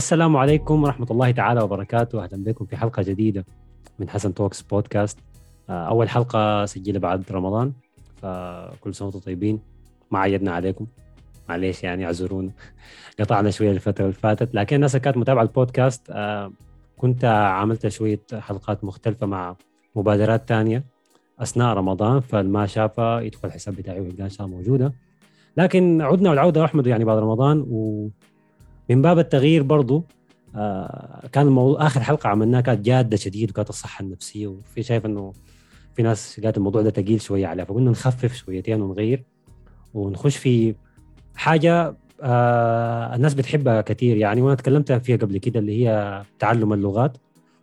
السلام عليكم ورحمة الله تعالى وبركاته. أهلا بكم في حلقة جديدة من حسن توكس بودكاست. أول حلقة سجلها بعد رمضان، فكل سنة وانتم طيبين. ما عيدنا عليكم، معليش يعني اعذرونا، قطعنا شوية الفترة اللي فاتت، لكن الناس كانت متابعة البودكاست. كنت عملت شوية حلقات مختلفة مع مبادرات تانية أثناء رمضان، فالما شافها يدخل الحساب بتاعي ويلقاها إن شاء الله موجودة. لكن عدنا والعودة أحمد يعني بعد رمضان، ومن باب التغيير برضو كان الموضوع آخر حلقة عملناها كانت جادة شديد، وكانت الصحة النفسية، وفي شايف إنه في ناس قالت الموضوع ده تقيل شوية عليها، فقلنا نخفف شويتين ونغير ونخش في حاجة الناس بتحبها كتير يعني، وأنا تكلمت فيها قبل كده اللي هي تعلم اللغات.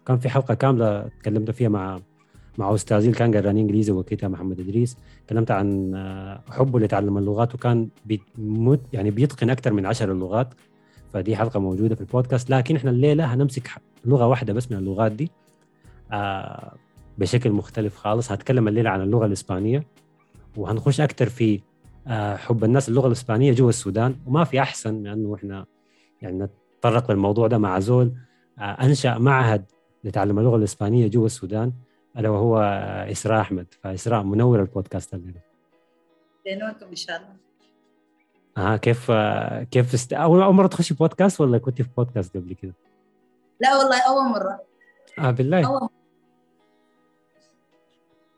كان في حلقة كاملة تكلمت فيها مع أستاذي كان جرانيكليزا وقتها محمد إدريس، تكلمت عن حبه لتعلم اللغات، وكان بيتقن أكثر من 10 اللغات، فدي حلقة موجودة في البودكاست. لكن إحنا الليلة هنمسك لغة واحدة بس من اللغات دي بشكل مختلف خالص. هتكلم الليلة عن اللغة الإسبانية، وهنخش أكثر في حب الناس اللغة الإسبانية جوا السودان، وما في أحسن من أنه إحنا يعني نتطرق للموضوع ده مع زول أنشأ معهد لتعلم اللغة الإسبانية جوا السودان، ألا وهو إسراء أحمد. فإسراء منور البودكاست الليلة. لنوركم إن شاء الله. كيف أول مرة تخشي بودكاست ولا كنت في بودكاست قبل كده؟ لا والله أول مرة. بالله. أول مرة.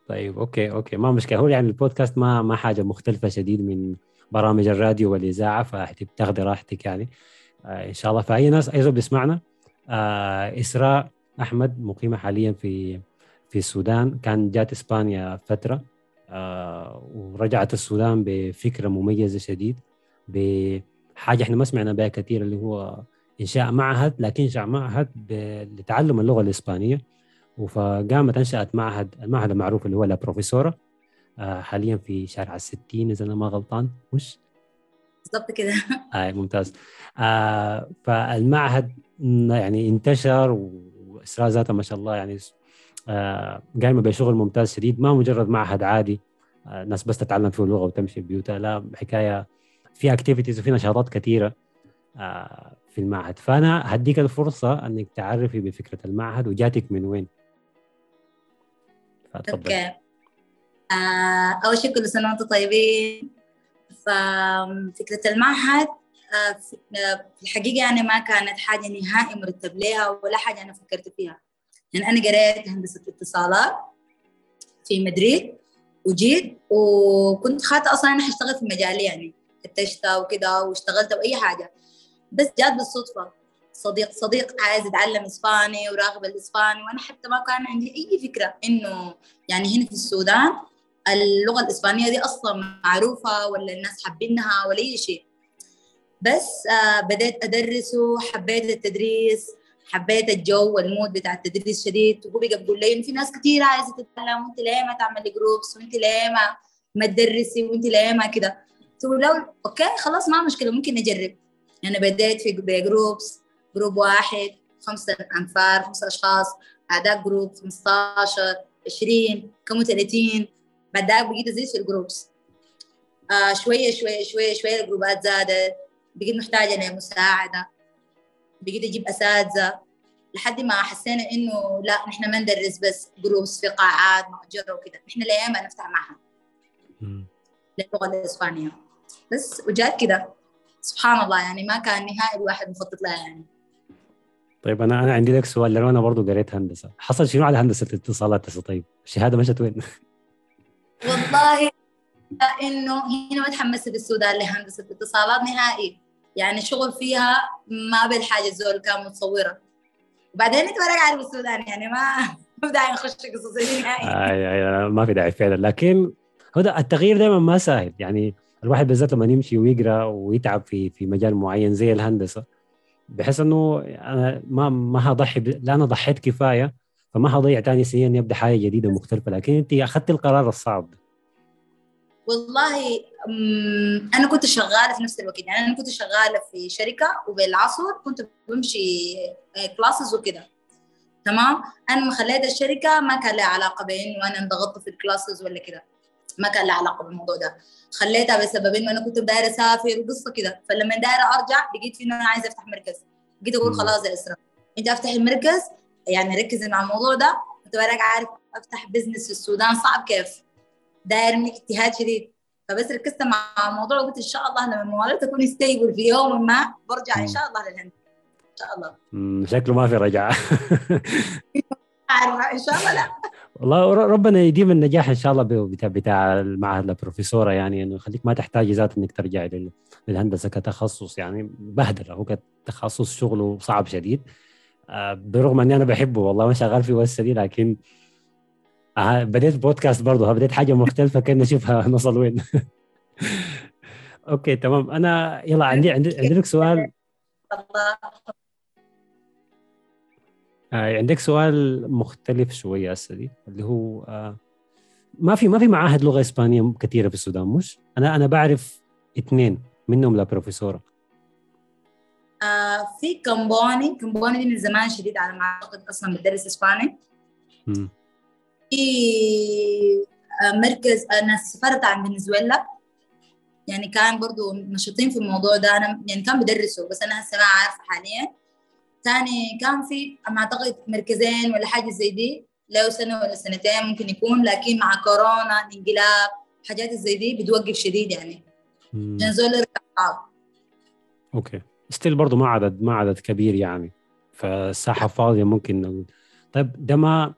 طيب أوكي ما مشكلة. هو يعني البودكاست ما حاجة مختلفة شديد من برامج الراديو والإذاعة، فهتاخدي راحتك يعني إن شاء الله. فأي ناس أيضا بيسمعنا، إسراء أحمد مقيمة حاليا في السودان، كان جات إسبانيا فترة ورجعت السودان بفكرة مميزة شديد، بحاجة إحنا ما سمعنا بها كثير اللي هو إنشاء معهد، لكن إنشاء معهد لتعلم اللغة الإسبانية. وفقامت أنشأت المعهد المعروف اللي هو لا بروفيسور، حاليا في شارع 60 إذا أنا ما غلطان، مش بالضبط كده؟ ممتاز. فالمعهد يعني انتشر، وإسراء ذاته ما شاء الله يعني قايمة بشغل ممتاز شديد، ما مجرد معهد عادي ناس بس تتعلم فيه اللغة وتمشي بيوتها، لا حكاية في اكتيفيتيز وفي نشاطات كثيرة في المعهد. فأنا هديك الفرصة أنك تعرفي بفكرة المعهد وجاتك من وين. أوكي. أول شيء كل سنة وأنتم طيبين. ففكرة المعهد في الحقيقة يعني ما كانت حاجة نهائي مرتب لها ولا حاجة أنا فكرت فيها. يعني أنا قرأت هندسة اتصالات في مدريد، وجيت وكنت خاطئة أصلاً أنا هشتغل في مجالي، يعني اتجتها وكده واشتغلت وأي حاجة، بس جات بالصدفة صديق عايز يتعلم إسباني وراغب الإسباني، وأنا حتى ما كان عندي أي فكرة إنه يعني هنا في السودان اللغة الإسبانية دي أصلاً معروفة ولا الناس حابينها ولا أي شيء. بس بدأت أدرسه، حبيت التدريس، حبيت الجو والمود بتاع التدريس شديد. وهو بيجي بيقول لي إن في ناس كتير عايزة تتعلم، وأنت ليه ما تعملي جروبس، وأنت ليه ما تدرسي، وأنت ليه ما كده. تقول لو أوكي خلاص ما مشكلة ممكن نجرب. أنا بدأت في جروبس، جروب واحد 5 أنفار 5 أشخاص، بعدها جروب 15 20 30. بعدها بقيت أزيد في الجروبس شوية شوية شوية شوية. الجروبات زادت، بقيت محتاجة مساعدة، بقيت أجيب أساتذة، لحد ما حسينا إنه لا إحنا ما ندرس بس جروبس في قاعات مؤجرة وكده، إحنا الأيام نفتح معها للغة الإسبانية بس. وجات كده سبحان الله، يعني ما كان نهائي الواحد مخطط لها يعني. طيب أنا عندي لك سؤال، لأنه أنا برضو قريت هندسة، حصل شنو على هندسة الاتصالات؟ طيب الشهادة مشت وين؟ والله إنه هنا ما تحمست بالسودان لهندسة الاتصالات نهائي، يعني شغل فيها ما بالحاجة زول كان متصورة، وبعدين نتفرج على السودان يعني ما بداعي نخش قصص نهائي. ما في داعي فعلا، لكن هذا التغيير دائما ما سهل يعني. الواحد بالذات لما يمشي ويقرأ ويتعب في مجال معين زي الهندسة، بحس إنه أنا ما هضحي، لا أنا ضحيت كفاية، فما هضيع تاني سنين يبدأ حاجة جديدة مختلفة. لكن أنت أخذت القرار الصعب. والله أنا كنت شغالة في نفس الوقت، يعني أنا كنت شغالة في شركة، وبالعصر كنت بمشي كلاسز وكده، تمام. أنا ما خليت الشركة ما كان لها علاقة بين وأنا انضغطت في الكلاسز ولا كده، ما كان لها علاقة بالموضوع ده، خليتها بسبب إنه أنا كنت دايرة أسافر وقصة كده. فلما دايرة أرجع لقيت في إنه أنا عايزة أفتح مركز، جيت اقول خلاص يا اسراء انت افتح المركز، يعني ركز مع الموضوع ده، انت بقى عارف افتح بيزنس في السودان صعب كيف، داير منك اجتهاد شديد. فبس ركزت مع الموضوع وقلت ان شاء الله انا من مواليد اكون ستيبل في يوم ما برجع ان شاء الله للهند ان شاء الله. شكله ما في رجعه. ان شاء الله لا والله ربنا يديم النجاح ان شاء الله بتاع المعهد البروفيسوره، يعني انه يخليك ما تحتاج ذات انك ترجعي للهندسه كتخصص، يعني بهدله هو كتخصص شغله صعب شديد، برغم اني انا بحبه والله ما شغال فيه بس دي، لكن بديت بودكاست برضه بديت حاجه مختلفه كنا نشوفها نوصل وين. اوكي تمام. انا يلا عندي سؤال، عندك سؤال مختلف شويه اسدي، اللي هو ما في معاهد لغه اسبانيه كثيره في السودان، مش انا بعرف 2 منهم لا بروفيسوره. في كمبوني من زمان شديد على ما اعتقد اصلا بدرس اسباني. في مركز انا سافرت عن بنزويلا، يعني كان برضو نشيطين في الموضوع ده، انا يعني كان بدرسه بس انا هسه ما عارفه حاليا. ثاني كان في ما اعتقد مركزين ولا حاجه زي دي لو سنه ولا سنتين ممكن يكون، لكن مع كورونا انقلاب حاجات زي دي بتوقف شديد يعني بنزويلا. اوكي ستيل برضو ما عدد كبير يعني، فالساحه فاضيه ممكن نقول. طيب ده ما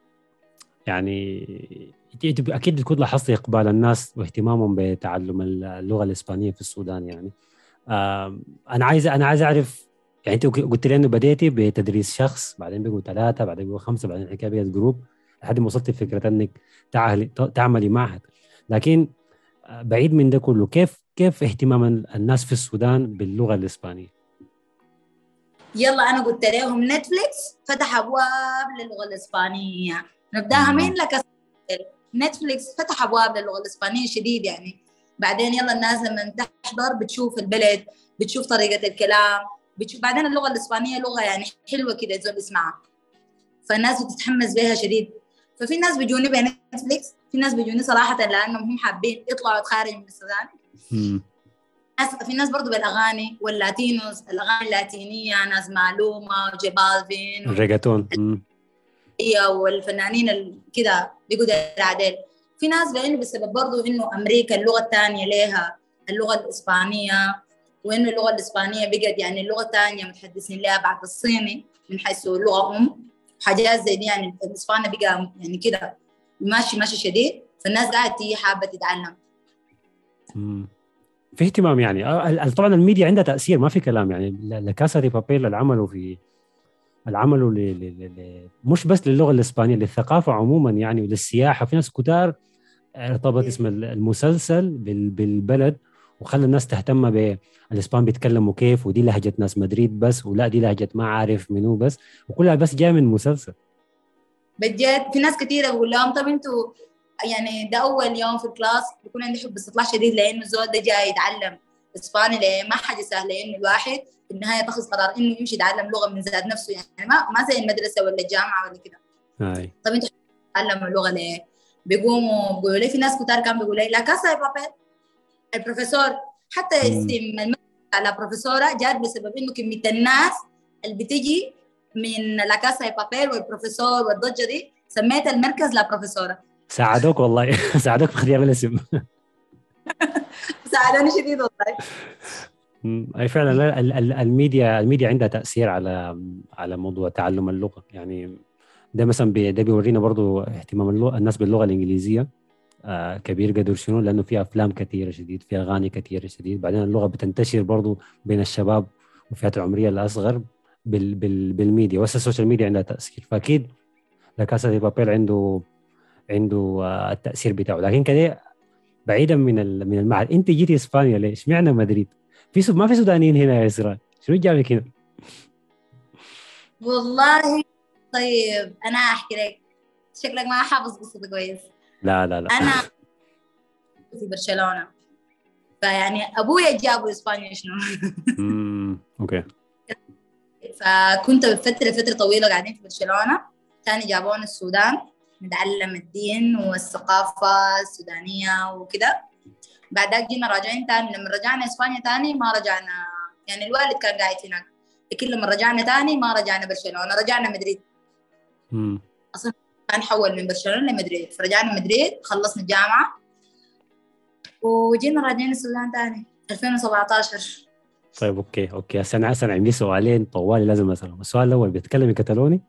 يعني أكيد بتكون لاحظت إقبال الناس واهتمامهم بتعلم اللغة الإسبانية في السودان، يعني أنا عايز أعرف، يعني أنت قلت لي إنه بديتي بتدريس شخص، بعدين بقوا 3، بعدين بقوا 5، بعدين حكاية بيت جروب لحد ما وصلت لفكرة إنك تعملي معهد. لكن بعيد من ده كله، كيف اهتمام الناس في السودان باللغة الإسبانية؟ يلا أنا قلت لهم نتفليكس فتح أبواب للغة الإسبانية، نبداها من لا كاسا دي بابيل. نتفليكس فتح ابواب للغه الاسبانيه شديد يعني. بعدين يلا الناس لما تحضر بتشوف البلد، بتشوف طريقه الكلام، بتشوف بعدين اللغه الاسبانيه لغه يعني حلوه كده الزول يسمعها، فالناس بتتحمس بها شديد. ففي ناس بيجوني بها نتفليكس، في ناس بيجوني صراحه لانهم هم حابين يطلعوا خارج من السودان. في ناس برضو بالاغاني واللاتينوز، الاغاني اللاتينيه، ناس معلومه وجبالفين والريغاتون والفنانين كده بيقولوا العدل. في ناس لأنه بسبب برضو إنه أمريكا اللغة الثانية لها اللغة الإسبانية، وإنه اللغة الإسبانية بقت يعني اللغة الثانية متحدثين لها بعد الصيني من حيث اللغة أم، حاجات زي دي يعني. الإسبانية بقى يعني كده ماشي شديد، فالناس قاعدة حابة تتعلم. في اهتمام يعني، طبعا الميديا عندها تأثير ما في كلام يعني. لا كاسا دي بابيل العمل مش بس للغة الإسبانية، للثقافة عموماً يعني وللسياحة. في ناس كتار ارتبط اسم المسلسل بالبلد وخلى الناس تهتم بالإسبان بيتكلموا كيف، ودي لهجة ناس مدريد بس، ولا دي لهجة ما عارف منو بس، وكلها بس جاء من مسلسل. بجد في ناس كتيرة بقول لهم طب انتوا يعني ده أول يوم في الكلاس بيكون عندي حب استطلاع شديد لأنه الزول ده جاي يتعلم إسباني، لأن ما حاجة سهلة إنه الواحد في النهاية تخذ قرار إنه يمشي يتعلم لغة من ذات نفسه، يعني ما زي المدرسة ولا الجامعة ولا كده. طب أنتوا تعلموا اللغة ليه؟ بيقوموا بيقولوا لي، في ناس كتار كان بيقولوا لي لا كاسا دي بابيل البروفيسور، حتى اسم المدرسة لا بروفيسورة جات بسبب إنه كمية الناس اللي بتجي من لا كاسا دي بابيل والبروفيسور والضجة دي، سميت المركز لا بروفيسورة. ساعدوك والله. ساعدوك في اختيار الاسم. ساعدني شديد والله. أي فعلا الميديا عندها تأثير على موضوع تعلم اللغة يعني. ده مثلا ده بيورينا برضو اهتمام الناس باللغة الإنجليزية كبير قدر شنو، لأنه فيها أفلام كثيرة شديد، فيها أغاني كثيرة شديد. بعدين اللغة بتنتشر برضو بين الشباب وفئات العمرية الأصغر بالميديا، وهسه السوشيال ميديا عندها تأثير. فأكيد لا كاسا دي بابيل عنده التأثير بتاعه. لكن كده بعيدا من المعهد، أنت جيتي إسبانيا ليش؟ معنى مدريد ما في سودانيين هنا يا إسراء، شنو جابك هنا؟ والله طيب أنا أحكي لك، شكلك ما حافظ قصتي كويس. لا أنا في برشلونة، فيعني أبويا جابوا إسبانيا شنو. أوكي. فكنت فترة طويلة قاعدين في برشلونة، تاني جابونا السودان نتعلم الدين والثقافة السودانية وكده. بعدها جينا راجعين تاني، لما رجعنا إسبانيا تاني ما رجعنا، يعني الوالد كان قاعد هناك، لكن لما رجعنا تاني ما رجعنا برشلونة، رجعنا مدريد. أصلاً كان حول من برشلونة لمدريد، فرجعنا مدريد خلصنا الجامعة وجينا راجعين السودان تاني 2017. طيب أوكي عشان عندي سؤالين طوالي لازم أسألهم. السؤال الأول، بيتكلم كتالوني؟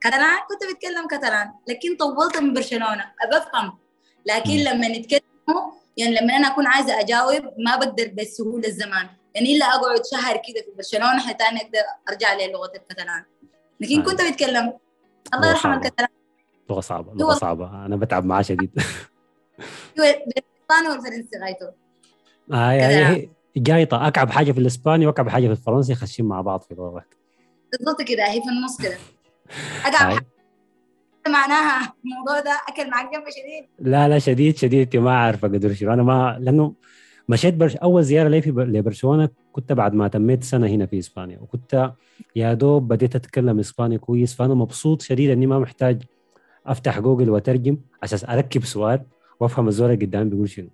كتالان كنت بتكلم كتالان، لكن طولت من برشلونة أبفهم، لكن لما نتكلموا يعني لما أنا أكون عايزة أجاوب ما بقدر بالسهولة الزمان، يعني إلا أقعد شهر كده في برشلونة حتى أنا أقدر أرجع للغة الكتالان، لكن كنت بتكلم الله يرحم الكتالان لغة صعبة أنا بتعب معها شديد. بالإسباني والفرنسي غايته هي جايطة، أكعب حاجة في الإسباني وأكعب حاجة في الفرنسي، خشين مع بعض في الوقت بالضبط كده، هي في النص كده. أكعب معناها الموضوع ده أكل معجب شديد، لا شديد ما عارفة قدر شو أنا ما، لأنه مشيت أول زيارة لي في لبرشلونة كنت بعد ما تميت سنة هنا في إسبانيا، وكنت يا دوب بديت أتكلم إسباني كويس، فأنا مبسوط شديد أني ما محتاج أفتح جوجل وأترجم عشان أركب سؤال وأفهم الزورة قدام بيقول شنو.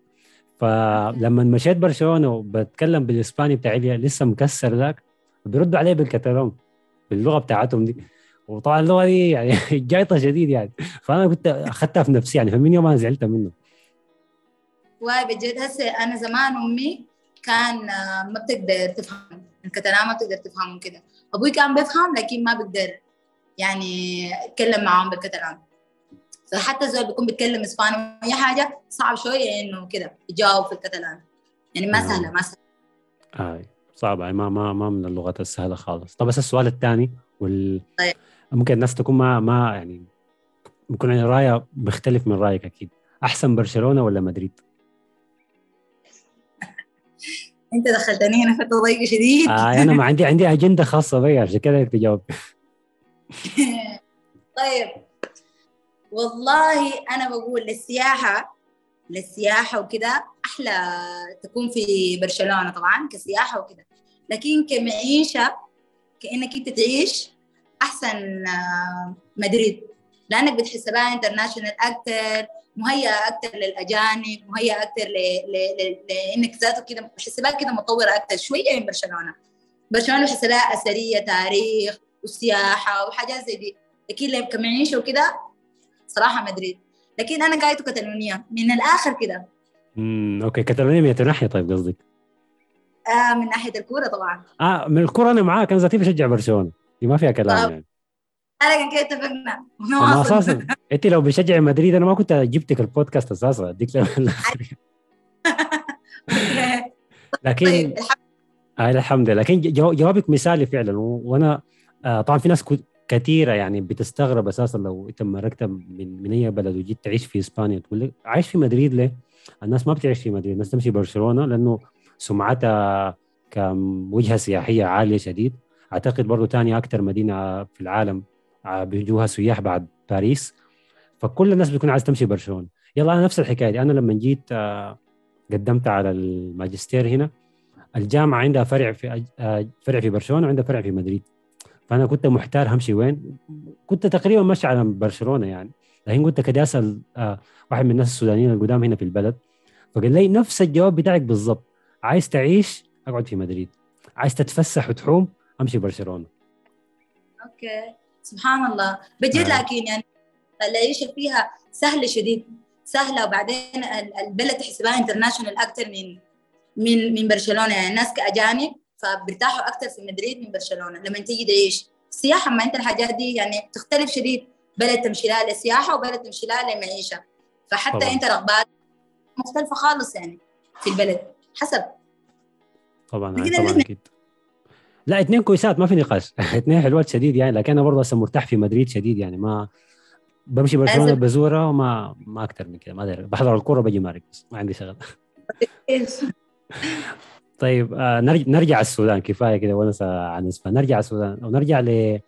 فلما مشيت برشلونة وبتكلم بالإسباني بتاعي لسه مكسر لك، بيردوا عليه بالكتالون باللغة بتاعتهم دي، وطبعا اللغة دي يعني جايطة شديد يعني، فأنا كنت أخذتها في نفسي يعني، فمن يوم أنا زعلت منه. واي بجد هسه أنا زمان أمي كان ما بتقدر تفهم الكتالان، ما بتقدر تفهمه كده، أبوي كان بفهم لكن ما بقدر يعني أتكلم معهم بالكتالان، فحتى زول بيكون بيتكلم إسباني أي حاجة صعب شوية إنه كده يجاوب في الكتالان، يعني ما سهلة ما سهلة. صعبة يعني ما من اللغات السهلة خالص. طب بس السؤال الثاني طيب. ممكن الناس تكون ما يعني ممكن يعني رأي بيختلف من رأيك أكيد. أحسن برشلونة ولا مدريد؟ أنت دخلتني هنا في ضيق شديد. أنا ما عندي أجندة خاصة بيا عشان كده تجاوب. طيب والله أنا بقول للسياحة وكده أحلى تكون في برشلونة طبعا كسياحة وكده، لكن كمعيشة كأنك أنت تعيش أحسن مدريد، لأنك بتحس بها انترناشنال أكتر، مهيئة أكتر للأجانب، مهيئة أكتر لأنك ذاته كده بتحس بها كده مطورة أكتر شوية من برشلونة بتحس بها أثرية، تاريخ وسياحة وحاجات زي دي، لكن كمعيشة وكده صراحة مدريد. لكن أنا قايته كتالونيا من الآخر كده. أوكي كتالونيا من ناحية طيب قصدك؟ من ناحية الكورة طبعا. من الكورة أنا معاك، أنا ذاتي بشجع برشلونة دي ما فيها كلام طب. يعني. أنا كنت اتفقنا. أنا أساسا أنت لو بشجع مدريد أنا ما كنت جبتك البودكاست أساسا ديك لكن الحمد لله، لكن جوابك مثالي فعلا، وأنا طبعا في ناس كثيرة يعني بتستغرب أساساً لو تمركت من أي بلد وجيت تعيش في إسبانيا تقول لك عايش في مدريد ليه؟ الناس ما بتعيش في مدريد، الناس تمشي برشلونة لأنه سمعتها كوجهة سياحية عالية شديد، أعتقد برضو تاني أكتر مدينة في العالم بيجوها سياح بعد باريس، فكل الناس بتكون عايز تمشي برشلونة. يلا أنا نفس الحكاية دي، أنا لما جيت قدمت على الماجستير هنا، الجامعة عندها فرع في برشلونة وعندها فرع في مدريد، فأنا كنت محتار همشي وين، كنت تقريبا ماشي على برشلونة يعني، لكن كنت كده أسأل واحد من الناس السودانيين القدام هنا في البلد، فقال لي نفس الجواب بتاعك بالضبط، عايز تعيش أقعد في مدريد، عايز تتفسح وتحوم أمشي برشلونة. أوكي سبحان الله بجد. لكن يعني العيشة فيها سهلة شديد سهلة، وبعدين البلد تحسبها انترناشونال أكتر من برشلونة، يعني الناس كأجانب فبرتاحوا أكتر في مدريد من برشلونة لما تيجي تعيش سياحة، ما أنت الحاجات دي يعني تختلف شديد، بلد تمشي لها للسياحة وبلد تمشي لها للمعيشة، فحتى طبعا. أنت رغبات مختلفة خالص يعني في البلد حسب طبعا أكيد. لا اثنين كويسات ما في نقاش. اثنين حلوات شديد يعني، لكن أنا برضه أصلا مرتاح في مدريد شديد يعني، ما بمشي برشلونة بزورها وما ما أكتر من كده، ما أدري بحضر الكورة بجي مارك بس ما عندي شغل. طيب نرجع السودان، كفاية كده ونسى عن إسبانيا، نرجع السودان ونرجع ل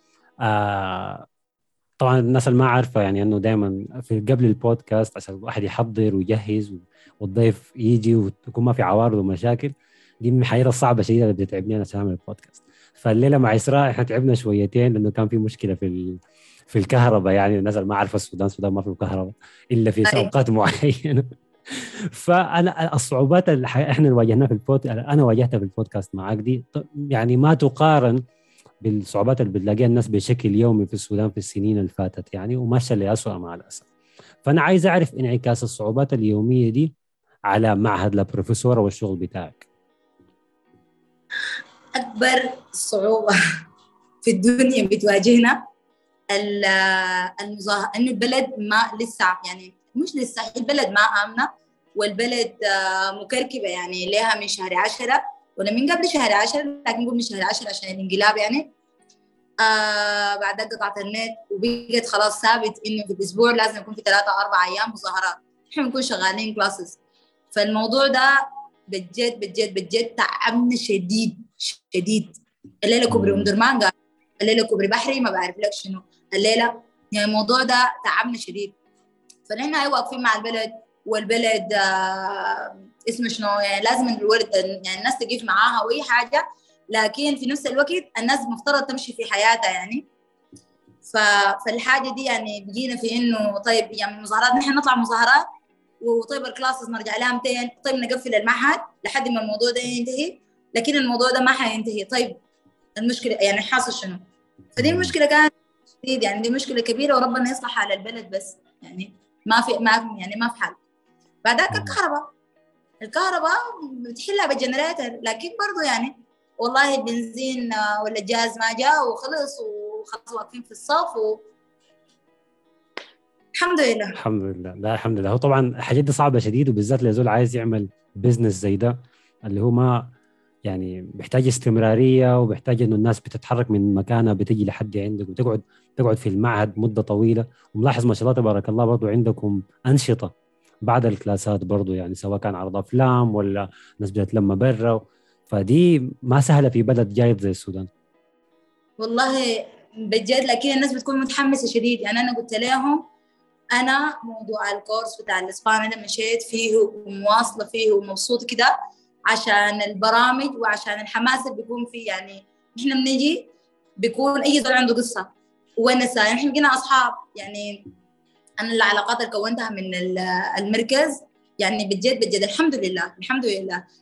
طبعا الناس اللي ما عارفة يعني أنه دائما في قبل البودكاست عشان أحد يحضر ويجهز والضيف يجي وتكون ما في عوارض ومشاكل، دي من الحيرة الصعبة شديدة اللي بتتعبني أنا عشان أعمل البودكاست. فالليلة مع إسراء إحنا تعبنا شويتين لأنه كان في مشكلة في الكهرباء، يعني الناس اللي ما عارفة السودان ما في كهرباء إلا في أوقات معينة. فانا الصعوبات اللي احنا واجهناها في البودكاست، انا واجهتها في البودكاست معاك دي، يعني ما تقارن بالصعوبات اللي بتلاقيها الناس بشكل يومي في السودان في السنين اللي فاتت يعني، وماشي اللي اسوء مع الاسف. فانا عايز اعرف انعكاس الصعوبات اليوميه دي على معهد البروفيسور والشغل بتاعك. اكبر صعوبه في الدنيا بتواجهنا المظاهرة، إنه البلد ما لسه يعني مش لسه، البلد ما آمنة والبلد مكركبة يعني، لها من شهر 10 ولا من قبل شهر 10، لكن نقول من شهر 10 عشان الانقلاب يعني. بعد قطعت النت وبقت خلاص ثابت إنه في الأسبوع لازم يكون في 3-4 أيام مظاهرات، إحنا نكون شغالين كلاسز. فالموضوع ده بجد تعبنا شديد. الليلة كوبري أم درمان، قال الليلة كوبري بحري، ما بعرف لك شنو الليلة يعني. الموضوع ده تعبنا شديد، فنحن واقفين مع البلد، والبلد اسمه شنو يعني، لازم الورد يعني الناس تقف معاها وأي حاجة، لكن في نفس الوقت الناس مفترض تمشي في حياتها يعني. فالحاجة دي يعني بجينا في إنه طيب يعني مظاهرات، نحن نطلع مظاهرات وطيب الكلاسز نرجع لها 200، طيب نقفل المعهد لحد ما الموضوع ده ينتهي، لكن الموضوع ده ما حينتهي. طيب المشكلة يعني حاصل شنو؟ فدي المشكلة كانت شديد يعني، دي مشكلة كبيرة وربنا يصلح على البلد، بس يعني ما في حل. بعدك الكهرباء بتحلها بالجنراتر، لكن برضو يعني والله البنزين ولا الجاز ما جاء وخلص واقفين في الصف الحمد لله. هو طبعا الحاجات دي صعبة شديد، وبالذات لزول عايز يعمل بيزنس زي ده اللي هو ما يعني بيحتاج استمرارية، وبيحتاج إنه الناس بتتحرك من مكانها بتجي لحد عندك وتقعد في المعهد مدة طويلة. وملاحظ ما شاء الله تبارك الله برضو عندكم أنشطة بعد الكلاسات برضو يعني، سواء كان عرض أفلام ولا ناس بتتلم برا، فدي ما سهلة في بلد جايب زي السودان والله بجد. لكن الناس بتكون متحمسة شديد يعني. أنا قلت لهم أنا موضوع الكورس بتاع الإسباني أنا مشيت فيه ومواصلة فيه ومبسوط كده عشان البرامج وعشان الحماس اللي بيكون فيه يعني. نحن بنجي بيكون أي زول عنده قصة ونساء، نحن بقينا أصحاب يعني. أنا العلاقات اللي كونتها من المركز يعني بجد الحمد لله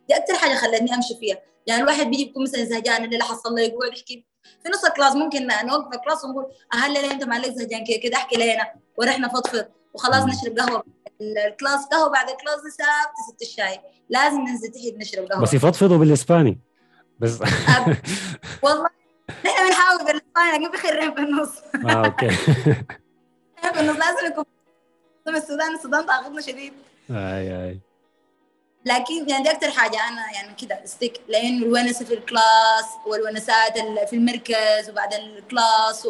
دي أكتر حاجة خلتني أمشي فيها يعني. الواحد بيجي بيكون مثلا زهجان، اللي حصل له يقول يحكي في نص الكلاس، ممكن نوقف الكلاس ونقول أهلا ليه أنت مالك زهجان كده، أحكي لينا ورحنا فضفض وخلاص، نشرب قهوة الكلاس، قهوة بعد الكلاس الساعة 6 الشاي لازم ننزل تحت نشرب قهوة، بس يفضفضوا بالإسباني بس. والله نحن بنحاول بالإسباني لكن بخيرين في النص. أوكي في النص لازم نكون ثم السودان تعقدنا شديد. أي لكن يعني دي أكتر حاجة أنا يعني كده استيك، لأن الونسة في الكلاس والونسات في المركز وبعد الكلاس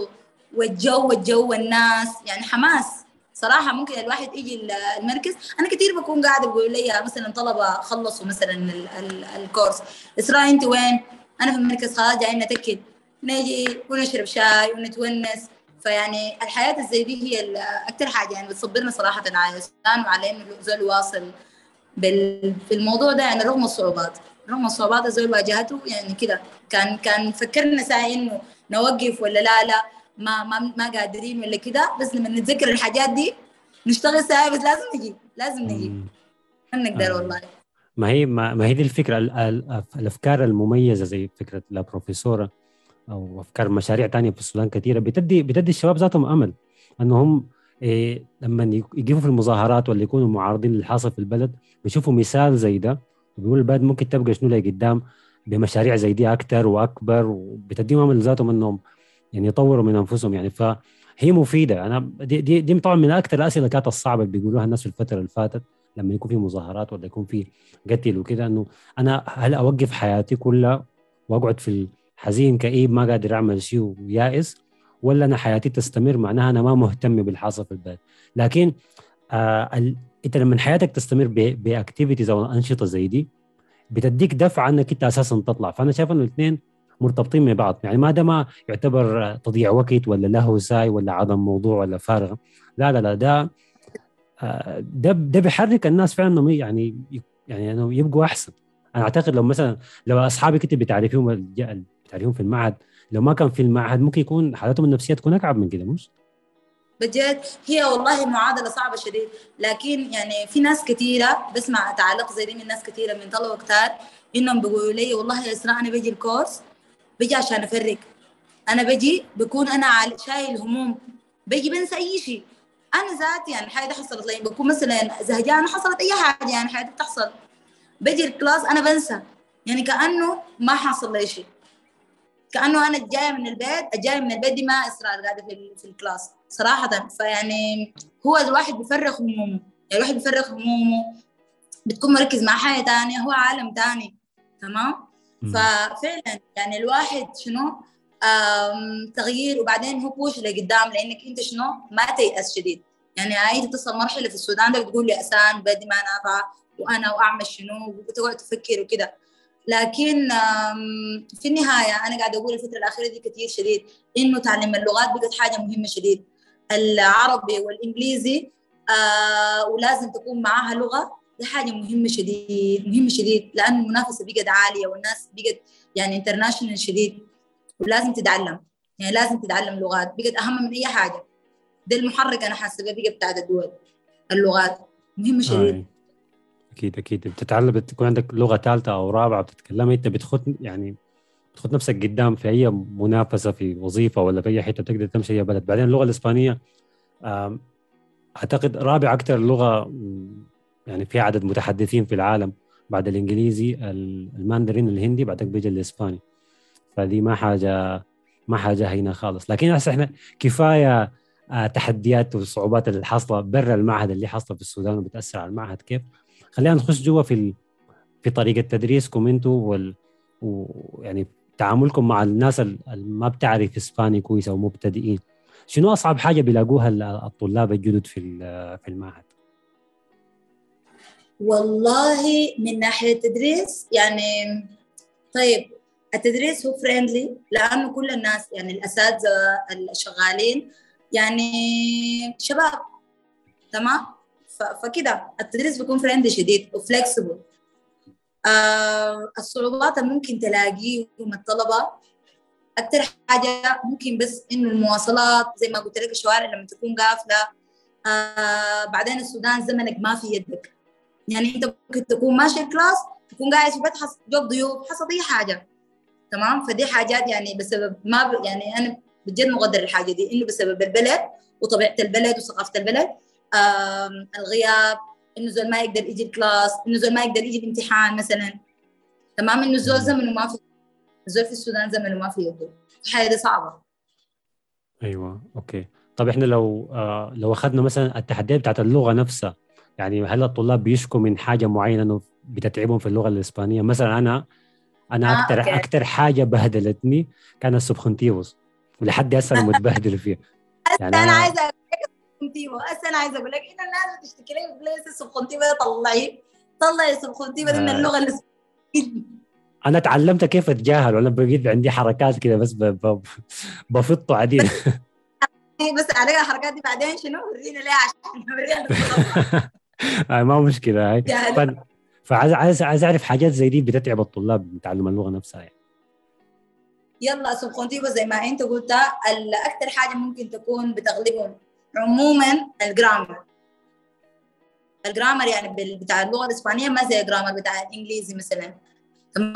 والجو والناس يعني حماس صراحة. ممكن الواحد يجي المركز، أنا كتير بكون قاعدة بقول لي مثلا طلبة خلصوا مثلا الكورس، إسراء أنت وين؟ أنا في المركز، خلاص جايين نتأكد، نجي ونشرب شاي ونتونس. فيعني الحياة الزي دي هي أكتر حاجة يعني بتصبرنا صراحة على السودان وعلى إنه الزول واصل بالموضوع ده يعني، رغم الصعوبات الزول واجهته يعني كده. كان فكرنا ساعة إنه نوقف ولا لا ما قادرين ولا كده، بس لما نتذكر الحاجات دي نشتغل ساعة، بس لازم نجي ما نقدر والله. ما هي دي الفكرة، الأفكار المميزة زي فكرة لا بروفيسورة أو أفكار مشاريع تانية في السودان كتيرة بتدي الشباب ذاتهم أمل أنهم لما يجيبوا في المظاهرات ولا يكونوا معارضين للحاصل في البلد بيشوفوا مثال زي ده، وبيقول البلد ممكن تبقى شنو لها قدام بمشاريع زي دي أكتر وأكبر، وبتديهم أمل ذاتهم أنهم يعني يطوروا من أنفسهم يعني. فهي مفيدة. أنا دي طبعا من أكتر الأسئلة كانت الصعبة بيقولوها الناس في الفترة اللي فاتت لما يكون في مظاهرات ولا يكون في قتل وكده، أنه أنا هل أوقف حياتي كلها وأقعد في حزين كئيب ما قادر أعمل شيء ويائس، ولا أنا حياتي تستمر معناها أنا ما مهتم بالحاصل في البلد. لكن أنت لما حياتك تستمر بأكتيفيتيز أو أنشطة زي دي بتديك دفع أنك أنت أساساً تطلع. فأنا شايف أنه الاثنين مرتبطين من بعض يعني، ما ده ما يعتبر تضييع وقت ولا لهو ساي ولا عدم موضوع ولا فارغ، لا ده بيحرك الناس فعلا انه يعني انه يبقوا احسن. انا اعتقد لو اصحابي كنت بتعرفيهم في المعهد، لو ما كان في المعهد ممكن يكون حالتهم النفسيه تكون اكعب من كده، مش بديت هي والله معادلة صعبة شديد. لكن يعني في ناس كتيرة بسمع تعليق زي دي من ناس كتيرة من طلبة كتار إنهم بيقولوا لي والله يا إسراء أنا بيجي الكورس بيجي عشان أفرق، أنا بيجي بكون أنا شايل هموم، بيجي بنسى أي شيء. أنا ذاتي يعني حاجة حصلت لي بكون مثلا زهجانة حصلت أي حاجة يعني حاجة بتحصل، بيجي الكلاس أنا بنسى، يعني كأنه ما حصل لي شيء، كأنه أنا جاي من البيت دي ما إسراء قاعدة في الكلاس صراحة. فيعني هو الواحد بيفرغ همومه، يعني الواحد بيفرغ همومه بتكون مركز مع حاجة تانية، هو عالم تاني تمام. ففعلا يعني الواحد شنو تغيير، وبعدين هو بوش لقدام، لأنك أنت شنو ما تيأس شديد. يعني عايزة تصل مرحلة في السودان ده بتقول لي أسان بدي ما نافع وأنا وأعمل شنو وتقعد تفكر وكده. لكن في النهاية أنا قاعدة أقول الفترة الأخيرة دي كتير شديد إنه تعلم اللغات بقت حاجة مهمة شديد، العربي والإنجليزي ولازم تكون معاها لغة، دي حاجة مهمة شديد لأن المنافسة بقت عالية والناس بقت يعني انترناشنال شديد، ولازم تتعلم، يعني لازم تتعلم لغات بقت أهم من أي حاجة. ده المحرك أنا حاسة بقى بتاع الدول، اللغات مهمة شديد. أكيد بتتعلم، بتكون عندك لغة ثالثة أو رابعة بتتكلمها، أنت بتخد نفسك قدام في أي منافسة في وظيفة ولا في أي حتة بتقدر تمشي أي بلد. بعدين اللغة الإسبانية أعتقد رابع أكتر لغة يعني فيها عدد متحدثين في العالم بعد الإنجليزي، الماندرين، الهندي، بعدك بيجي الإسباني. فدي ما حاجة هنا خالص. لكن إحنا كفاية تحديات والصعوبات اللي حصلت برا المعهد، اللي حصلت في السودان وبتأثر على المعهد كيف. خلينا نخش جوا في طريقة تدريسكم انتو ويعني تعاملكم مع الناس اللي ما بتعرف اسباني كويس او مبتدئين. شنو اصعب حاجة بيلاقوها الطلاب الجدد في المعهد؟ والله من ناحية التدريس يعني طيب التدريس هو فريندلي، لانه كل الناس يعني الاساتذة الشغالين يعني شباب تمام، فكده التدريس بيكون فريندلي شديد وفلكسبل. الصعوبات ممكن تلاقيهم الطلبة أكتر حاجة ممكن بس إنه المواصلات زي ما قلت لك، الشوارع لما تكون قافلة. بعدين السودان زمنك ما في يدك، يعني أنت ممكن تكون ماشي الكلاس تكون قاعد في بيت جوب ضيوف حصل أي حاجة تمام. فدي حاجات يعني بسبب يعني أنا بجد مقدر الحاجة دي إنه بسبب البلد وطبيعة البلد وثقافة البلد، الغياب، إنه زول ما يقدر يجي الكلاس، إنه زول ما يقدر يجي الامتحان مثلاً تمام، إنه زول زمن وما في زول في السودان زمن وما في يدو، حاجة صعبة. أيوة أوكي. طب إحنا لو أخذنا مثلاً التحديات بتاعت اللغة نفسها، يعني هل الطلاب بيشكوا من حاجة معينة إنه بتتعبهم في اللغة الإسبانية؟ مثلاً أنا أكتر حاجة بهدلتني كان السبخنتيوز، ولحد هسه متبهدل فيه. يعني أنا عايزة سبخنتيبة، أنا عايزة أقول لك إن الناس بتشتكي لي في بلايس السبخنتيبة، طلعي السبخنتيبة دي من اللغة الإسبانية. أنا تعلمت كيف أتجاهل، وأنا بقيت عندي حركات كده بس بفطوا عديد. بس على الحركات دي بعدين شنو ورينا ليه عشان نوريها. ما مشكلة هاي. فعايز أعرف حاجات زي دي بتتعب الطلاب من تعلم اللغة نفسها يعني. يلا سبخنتيبة زي ما أنت قلتها الأكثر حاجة ممكن تكون بتغلبهم. عموما الجرامر يعني بتاع اللغة الإسبانية ما زي الجرامر بتاع الإنجليزي مثلا تمام.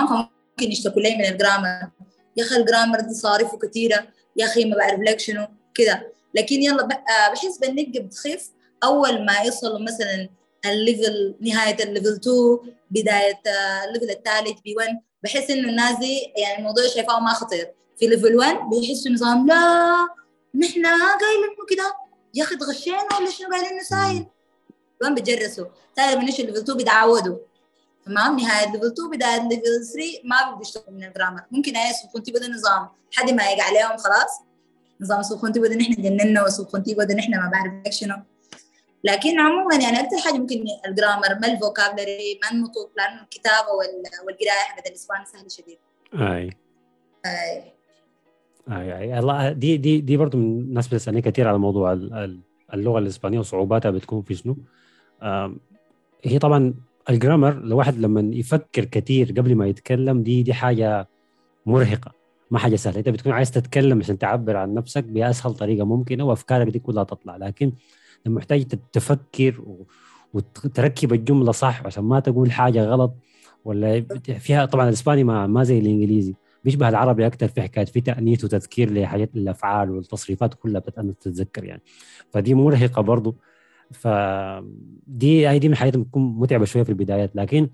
ممكن يشتكوا لي من الجرامر، يا أخي الجرامر دي صارفه كتيرة، يا أخي ما بعرف لك شنو كده. لكن يلا بحس بالنقة بتخف أول ما يصلوا مثلا الليفل، نهاية الليفل 2 بداية الليفل الثالث B1، بحس إنه الناس يعني الموضوع شايفاه ما خطير. في ليفل 1 بيحسوا نظام لا نحن قايلينه كده، يا أخي تغشينا ولا شنو قاعدين نسايل وين بتجرسوا. تاني منش الليفل 2 بيتعودوا تمام، نهاية الليفل 2 بداية الليفل 3 ما بيشتغلوا من الجرامر. ممكن هاي سبخنتيبة ده نظام لحد ما يقع عليهم خلاص، نظام سبخنتيبة ده نحن جننا وسبخنتيبة ده نحن ما بعرف شنو. لكن عموما يعني أكثر حاجة ممكن الجرامر، ما الفوكابلري، ما النطق، لأن الكتابة والقراءة حقت الإسباني سهل شديد. أي الله دي برضو من الناس بتسألني كتير على موضوع اللغة الإسبانية وصعوباتها بتكون في شنو. هي طبعا الجرامر الواحد لما يفكر كتير قبل ما يتكلم دي حاجة مرهقة، ما حاجه سهله. انت بتكون عايز تتكلم عشان تعبر عن نفسك باسهل طريقه ممكنه وافكارك دي كلها تطلع، لكن لما محتاج تفكر وتركب الجمله صح عشان ما تقول حاجه غلط ولا فيها. طبعا الاسباني ما زي الانجليزي، بيشبه العربي اكثر في حكايه في تانيث وتذكير لحاجات الافعال والتصريفات كلها بتتأنث تتذكر يعني، فدي مرهقه برضو. فدي هي من الحاجات بتكون متعبه شويه في البدايات، لكن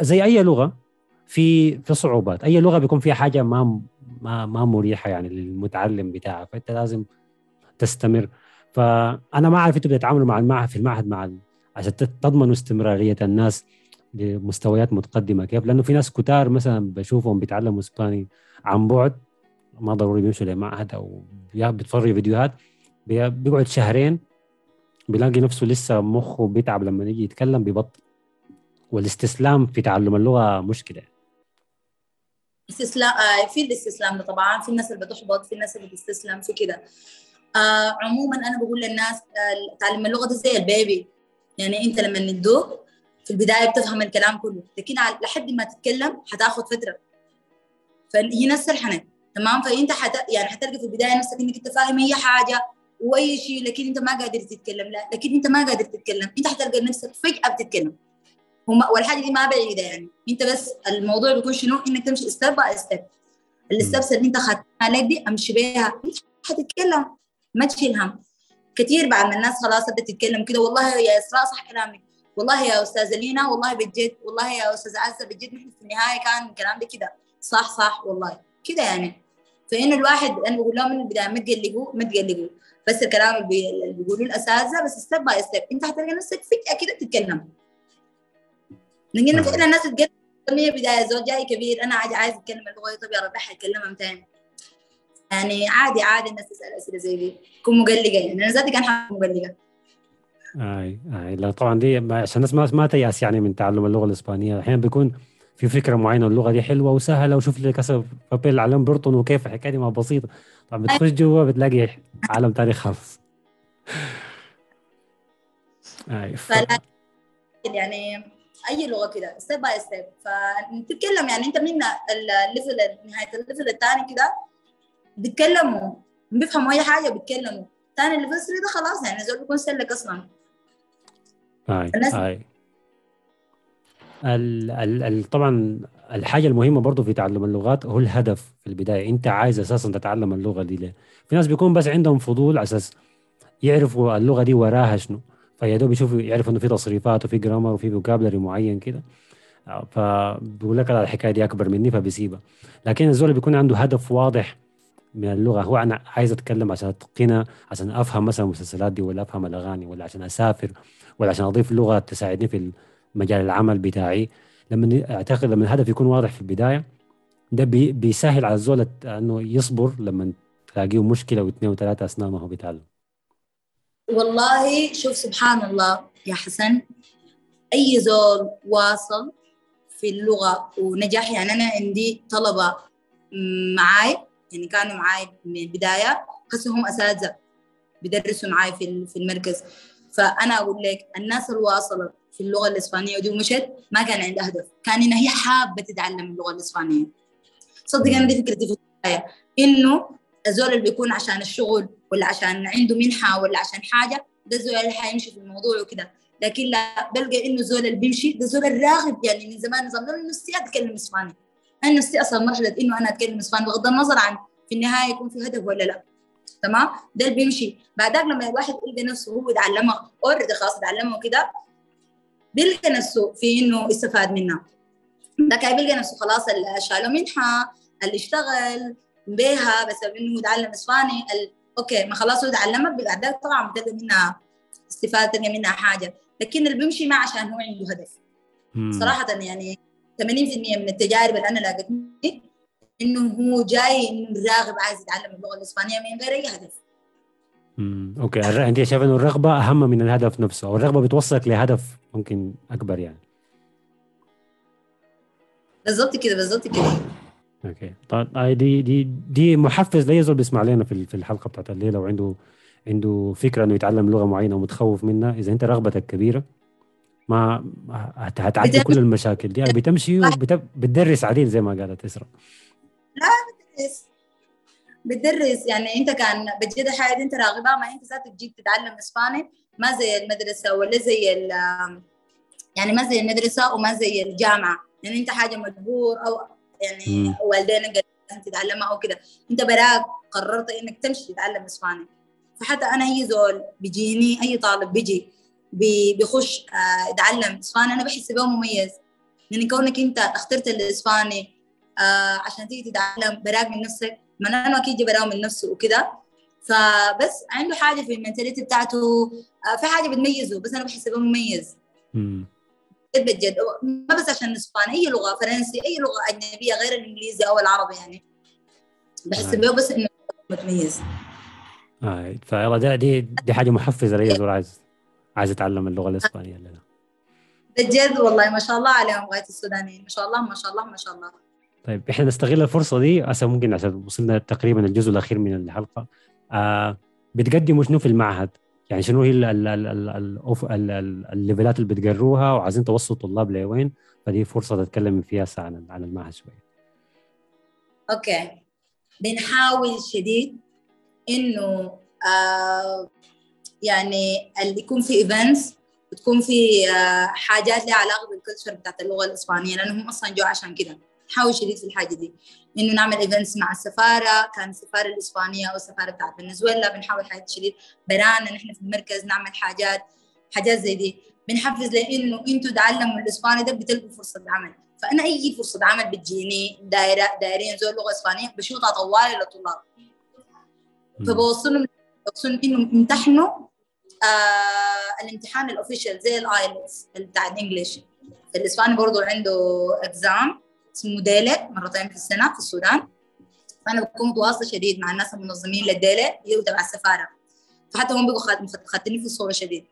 زي اي لغه في صعوبات. اي لغه بيكون فيها حاجه ما مريحه يعني للمتعلم بتاعها، فانت لازم تستمر. فانا ما عارف انتوا بتتعاملوا مع المعهد في المعهد مع عشان تضمنوا استمراريه الناس لمستويات متقدمه كيف، لانه في ناس كتار مثلا بشوفهم بيتعلموا اسباني عن بعد، ما ضروري بيمشوا لمعهد او بيتفرجوا فيديوهات، بيقعد شهرين بيلاقي نفسه لسه مخه بيتعب لما يجي يتكلم بيبطل. والاستسلام في تعلم اللغه مشكله. استسلام في الاستسلام طبعا، في الناس اللي بتحبط، في الناس اللي بتستسلم في كده. عموما انا بقول للناس تعلم اللغه ده زي البيبي يعني، انت لما ندوق في البدايه بتفهم الكلام كله، لكن لحد ما تتكلم هتاخد فتره. فهي نفس الحنه تمام، فانت يعني هتلقى في البدايه نفسك انك انت فاهم اي حاجه واي شيء، لكن انت ما قادر تتكلم. لا لكن انت ما قادر تتكلم، انت هتلقى نفسك فجاه بتتكلم. والحاجه دي ما بعيده يعني، انت بس الموضوع بيكون شنو، انك تمشي ستيب باي ستيب. الستبس اللي انت خدتها دي امشي بيها، انت هتتكلم ما تشيل هم. كتير بعد الناس خلاص بدت تتكلم كده، والله يا اسراء صح كلامك، والله يا استاذه لينا والله بجد، والله يا استاذه عزه بجد، نحن في النهايه كان الكلام ده كده صح والله كده يعني. فانه الواحد انا بقول لهم من البدايه ما تقلقوا، بس الكلام اللي بيقولوه الاساتذه بس ستيب باي ستيب، انت هتلقى نفسك فجاه كده تتكلم. نجينا فعلا الناس تتكلم من بداية، زوج جاي كبير أنا عايز أتكلم اللغة، طب يا رب هتكلمها متاني يعني. عادي الناس تسأل أسئلة زي دي، كون مقلقة يعني. أنا ذاتي كان حاجة مقلقة. أي لا طبعا دي عشان الناس ما تيأس يعني من تعلم اللغة الإسبانية. أحيانا بيكون في فكرة معينة اللغة دي حلوة وسهلة، وشوف لي كاسا دي بابيل عالم برتون وكيف الحكاية دي ما بسيطة، طبعا بتخش جوا بتلاقي عالم تاني خالص. أي فلا يعني اي لغه كده ستيب باي ستيب، فنتكلم يعني. انت من الليفل نهايه الليفل الثاني كده بيتكلموا بيفهموا اي حاجه بيتكلموا، ثاني اللي بيصير ده خلاص يعني زول بيكون سلك اصلا. اي طبعا الحاجه المهمه برضو في تعلم اللغات هو الهدف في البدايه. انت عايز اساسا تتعلم اللغه دي ليه؟ في ناس بيكون بس عندهم فضول اساس يعرفوا اللغه دي وراها شنو، فيا دوب يشوفوا يعرفوا انه في تصريفات وفي جرامر وفي فوكابلري معين كده، فبيقول لك الحكايه دي اكبر مني فبيسيبها. لكن الزول بيكون عنده هدف واضح من اللغه، هو انا عايز اتكلم عشان اتقنها، عشان افهم مثلا المسلسلات دي ولا افهم الاغاني ولا عشان اسافر ولا عشان اضيف لغه تساعدني في مجال العمل بتاعي. لما الهدف يكون واضح في البدايه ده بيسهل على الزول انه يصبر لما تلاقيه مشكله واثنين وثلاثه اثناء ما هو بيتعلم. والله شوف سبحان الله يا حسن، أي زول واصل في اللغة ونجح يعني. أنا عندي طلبة معاي يعني كانوا معاي من البداية، قسمهم أساتذة بدرسوا معاي في المركز. فأنا أقول لك الناس الواصلة في اللغة الإسبانية ودي ومشت ما كان عندها هدف، كان إنها هي حابة تتعلم اللغة الإسبانية. صدق أنا دي فكرتي في البداية، إنه الزول اللي بيكون عشان الشغل ولا عشان عنده منحة ولا عشان حاجة ده الزول اللي حيمشي في الموضوع وكده، لكن لا بلقى إنه الزول اللي بيمشي ده الزول الراغب يعني. من زمان نظام إنه نفسي أتكلم إسباني، أنا نفسي أصل مرحلة إنه أنا أتكلم إسباني بغض النظر عن في النهاية يكون في هدف ولا لا. تمام، ده اللي بيمشي. بعدك لما الواحد يلقى نفسه هو يتعلمه أوريدي خلاص يتعلمه كده، بيلقى نفسه في إنه يستفاد منها. ده كان بيلقى نفسه خلاص اللي شالوا منحة اللي اشتغل بها بسبب إنه يتعلم إسباني اوكي ما خلاص هو اتعلمك بالاعداد، طبعا بتلقى منها استفاده منها حاجه، لكن اللي بيمشي معه عشان هو عنده هدف. صراحه يعني 80% من التجارب اللي انا لاقيتني انه هو جاي انه راغب عايز يتعلم اللغه الاسبانيه من غير اي هدف. اوكي انت شايف انه الرغبه اهم من الهدف نفسه، او الرغبه بتوصلك لهدف ممكن اكبر يعني. بالضبط كده. اوكي طيب دي محفز ليزول بيسمع لنا في الحلقه بتاعت الليله وعنده فكره انه يتعلم لغه معينه ومتخوف منها. اذا انت رغبتك كبيره ما هتعدي كل المشاكل دي، بتمشي وبتدرس عديل زي ما قالت اسراء. لا بتدرس يعني انت كان بتجد حاجه انت راغبها ما انت ذاتك تجي تتعلم اسباني ما زي المدرسه ولا زي يعني ما زي المدرسه وما زي الجامعه يعني انت حاجه مجبور او يعني والدينك انت تتعلمها او كده انت براك قررت انك تمشي تتعلم اسباني. فحتى انا هي زول بيجيني اي طالب بيجي بيخش اتعلم اسباني انا بحس بيه مميز يعني كونك انت اخترت الاسباني عشان تيجي تتعلم براك من نفسك من أنا أكيد جبراه من نفسه وكده. فبس عنده حاجة في المنتاليتي بتاعته في حاجة بتميزه بس أنا بحسبه مميز بجد ما بس عشان الإسباني أي لغة فرنسي أي لغة أجنبية غير الإنجليزي أو العربي يعني بحسبه بس إنه متميز. فيلا دي حاجة محفزة لي زول عايز أتعلم اللغة الإسبانية لنا بجد والله ما شاء الله عليهم غاية السودانيين ما شاء الله ما شاء الله ما شاء الله. طيب إحنا نستغل الفرصة دي أسا ممكن عشان وصلنا تقريباً الجزء الأخير من الحلقة بتقدموا شنو في المعهد يعني شنو هي الليفلات اللي بتقروها وعايزين توصلوا الطلاب لوين فدي فرصة تتكلم فيها عن المعهد شوية. أوكي بنحاول شديد إنه يعني اللي يكون في إيفنتس بتكون في حاجات لها علاقة بالكلتشر بتاعت اللغة الإسبانية لأنهم أصلاً جو عشان كده حاول شديد في الحاجة دي إنه نعمل إيفنتس مع السفارة كان السفارة الإسبانية أو السفارة بتاعت بنزويلا بنحاول حاجة شديد برانا نحن في المركز نعمل حاجات زي دي بنحفز لإنه أنتوا تعلموا الإسباني ده بتلقوا فرصة عمل. فأنا أي فرصة عمل بتجيني دايرين زي اللغة الإسبانية بشوطها طوالي للطلاب فبوصلهم إنه امتحنوا الامتحان الأوفيشال زي الآيلتس بتاع الإنجليش الإسباني برضو عنده إكزام اسمه دالة مرتين في السنة في السودان. فأنا بكون متواصلة شديد مع الناس المنظمين للدالة اللي تبع السفارة فحتى هم بيقوا خدتني في الصورة شديد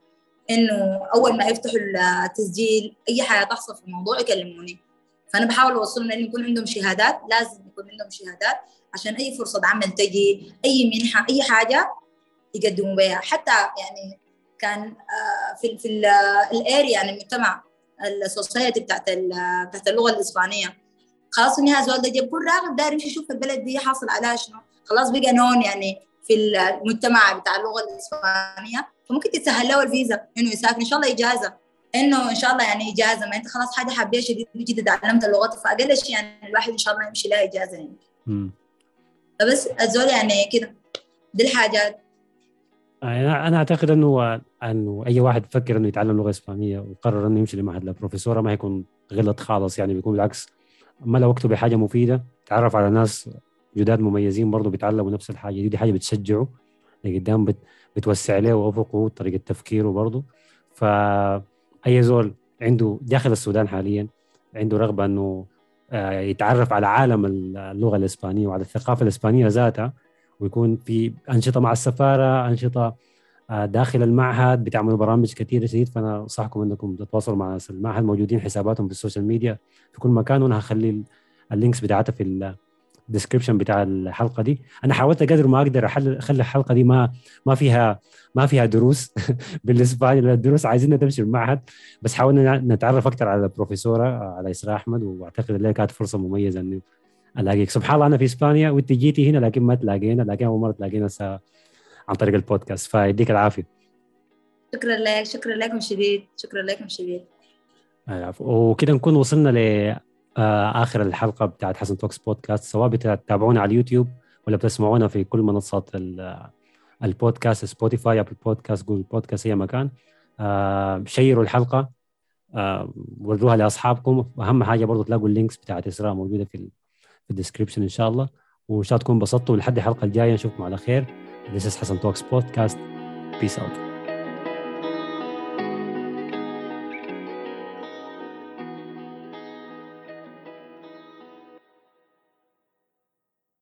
إنه أول ما يفتحوا التسجيل أي حاجة تحصل في الموضوع يكلموني. فأنا بحاول أوصلهم إنه يكون عندهم شهادات لازم يكون عندهم شهادات عشان أي فرصة عمل تجي أي منحة أي حاجة يقدموا بها حتى يعني كان في الأريا يعني المجتمع السوسايتي بتاعت اللغة الإسبانية خلاص إن هذا الولد جاب كل راغب داير يمشي يشوف البلد دي حاصل عليها شنو خلاص بقى نون يعني في المجتمع بتاع اللغة الإسبانية فممكن تتسهل له الفيزا إنه يسافر إن شاء الله إجازة إنه إن شاء الله يعني إجازة ما أنت خلاص حاجة حابية شديد جدا تعلمت اللغات فأقل شيء يعني الواحد إن شاء الله يمشي لها إجازة يعني فبس الزول يعني كده دي الحاجات. أنا أعتقد أنه أي واحد فكر إنه يتعلم لغة إسبانية وقرر إنه يمشي لمعهد البروفيسورة ما هيكون غلط خالص يعني بيكون بالعكس ملا وقته بحاجة مفيدة تعرف على ناس جداد مميزين برضو بيتعلموا نفس الحاجة دي حاجة بتشجعه لقدام بتوسع عليه وأفقه طريقة تفكيره برضو. فأي زول عنده داخل السودان حاليا عنده رغبة إنه يتعرف على عالم اللغة الإسبانية وعلى الثقافة الإسبانية ذاتها ويكون في أنشطة مع السفارة أنشطة داخل المعهد بتعملوا برامج كثيرة شديد فأنا أنصحكم أنكم تتواصلوا مع المعهد موجودين حساباتهم في السوشيال ميديا في كل مكان وأنا هخلي اللينكس بتاعتها في الديسكريبشن بتاع الحلقة دي. أنا حاولت قدر ما أقدر أخلي الحلقة دي ما فيها دروس بالإسباني للدروس عايزين نمشي المعهد بس حاولنا نتعرف أكتر على البروفيسورة على إسراء أحمد وأعتقد أنها كانت فرصة مميزة أني ألاقيك. سبحان الله أنا في إسبانيا وأنت جيتي هنا لكن ما تلاقينا لكن أول مرة تلاقينا عن طريق البودكاست فيديك العافية. شكرا لك شكرا لكم شديد شكرا لكم شديد. وكده نكون وصلنا لآخر الحلقة بتاعت حسن توكس بودكاست سواء بتتابعونا على اليوتيوب ولا بتسمعونا في كل منصات البودكاست سبوتيفاي أبل بودكاست جوجل بودكاست أي مكان شيروا الحلقة وردوها لأصحابكم أهم حاجة برضو تلاقوا اللينكس بتاعت إسراء موجودة في الديسكريبشن إن شاء الله وإن شاء الله تكونوا انبسطتوا لحد الحلقة الجاية نشوفكم على خير. This is Hasan Talks Podcast. Peace out.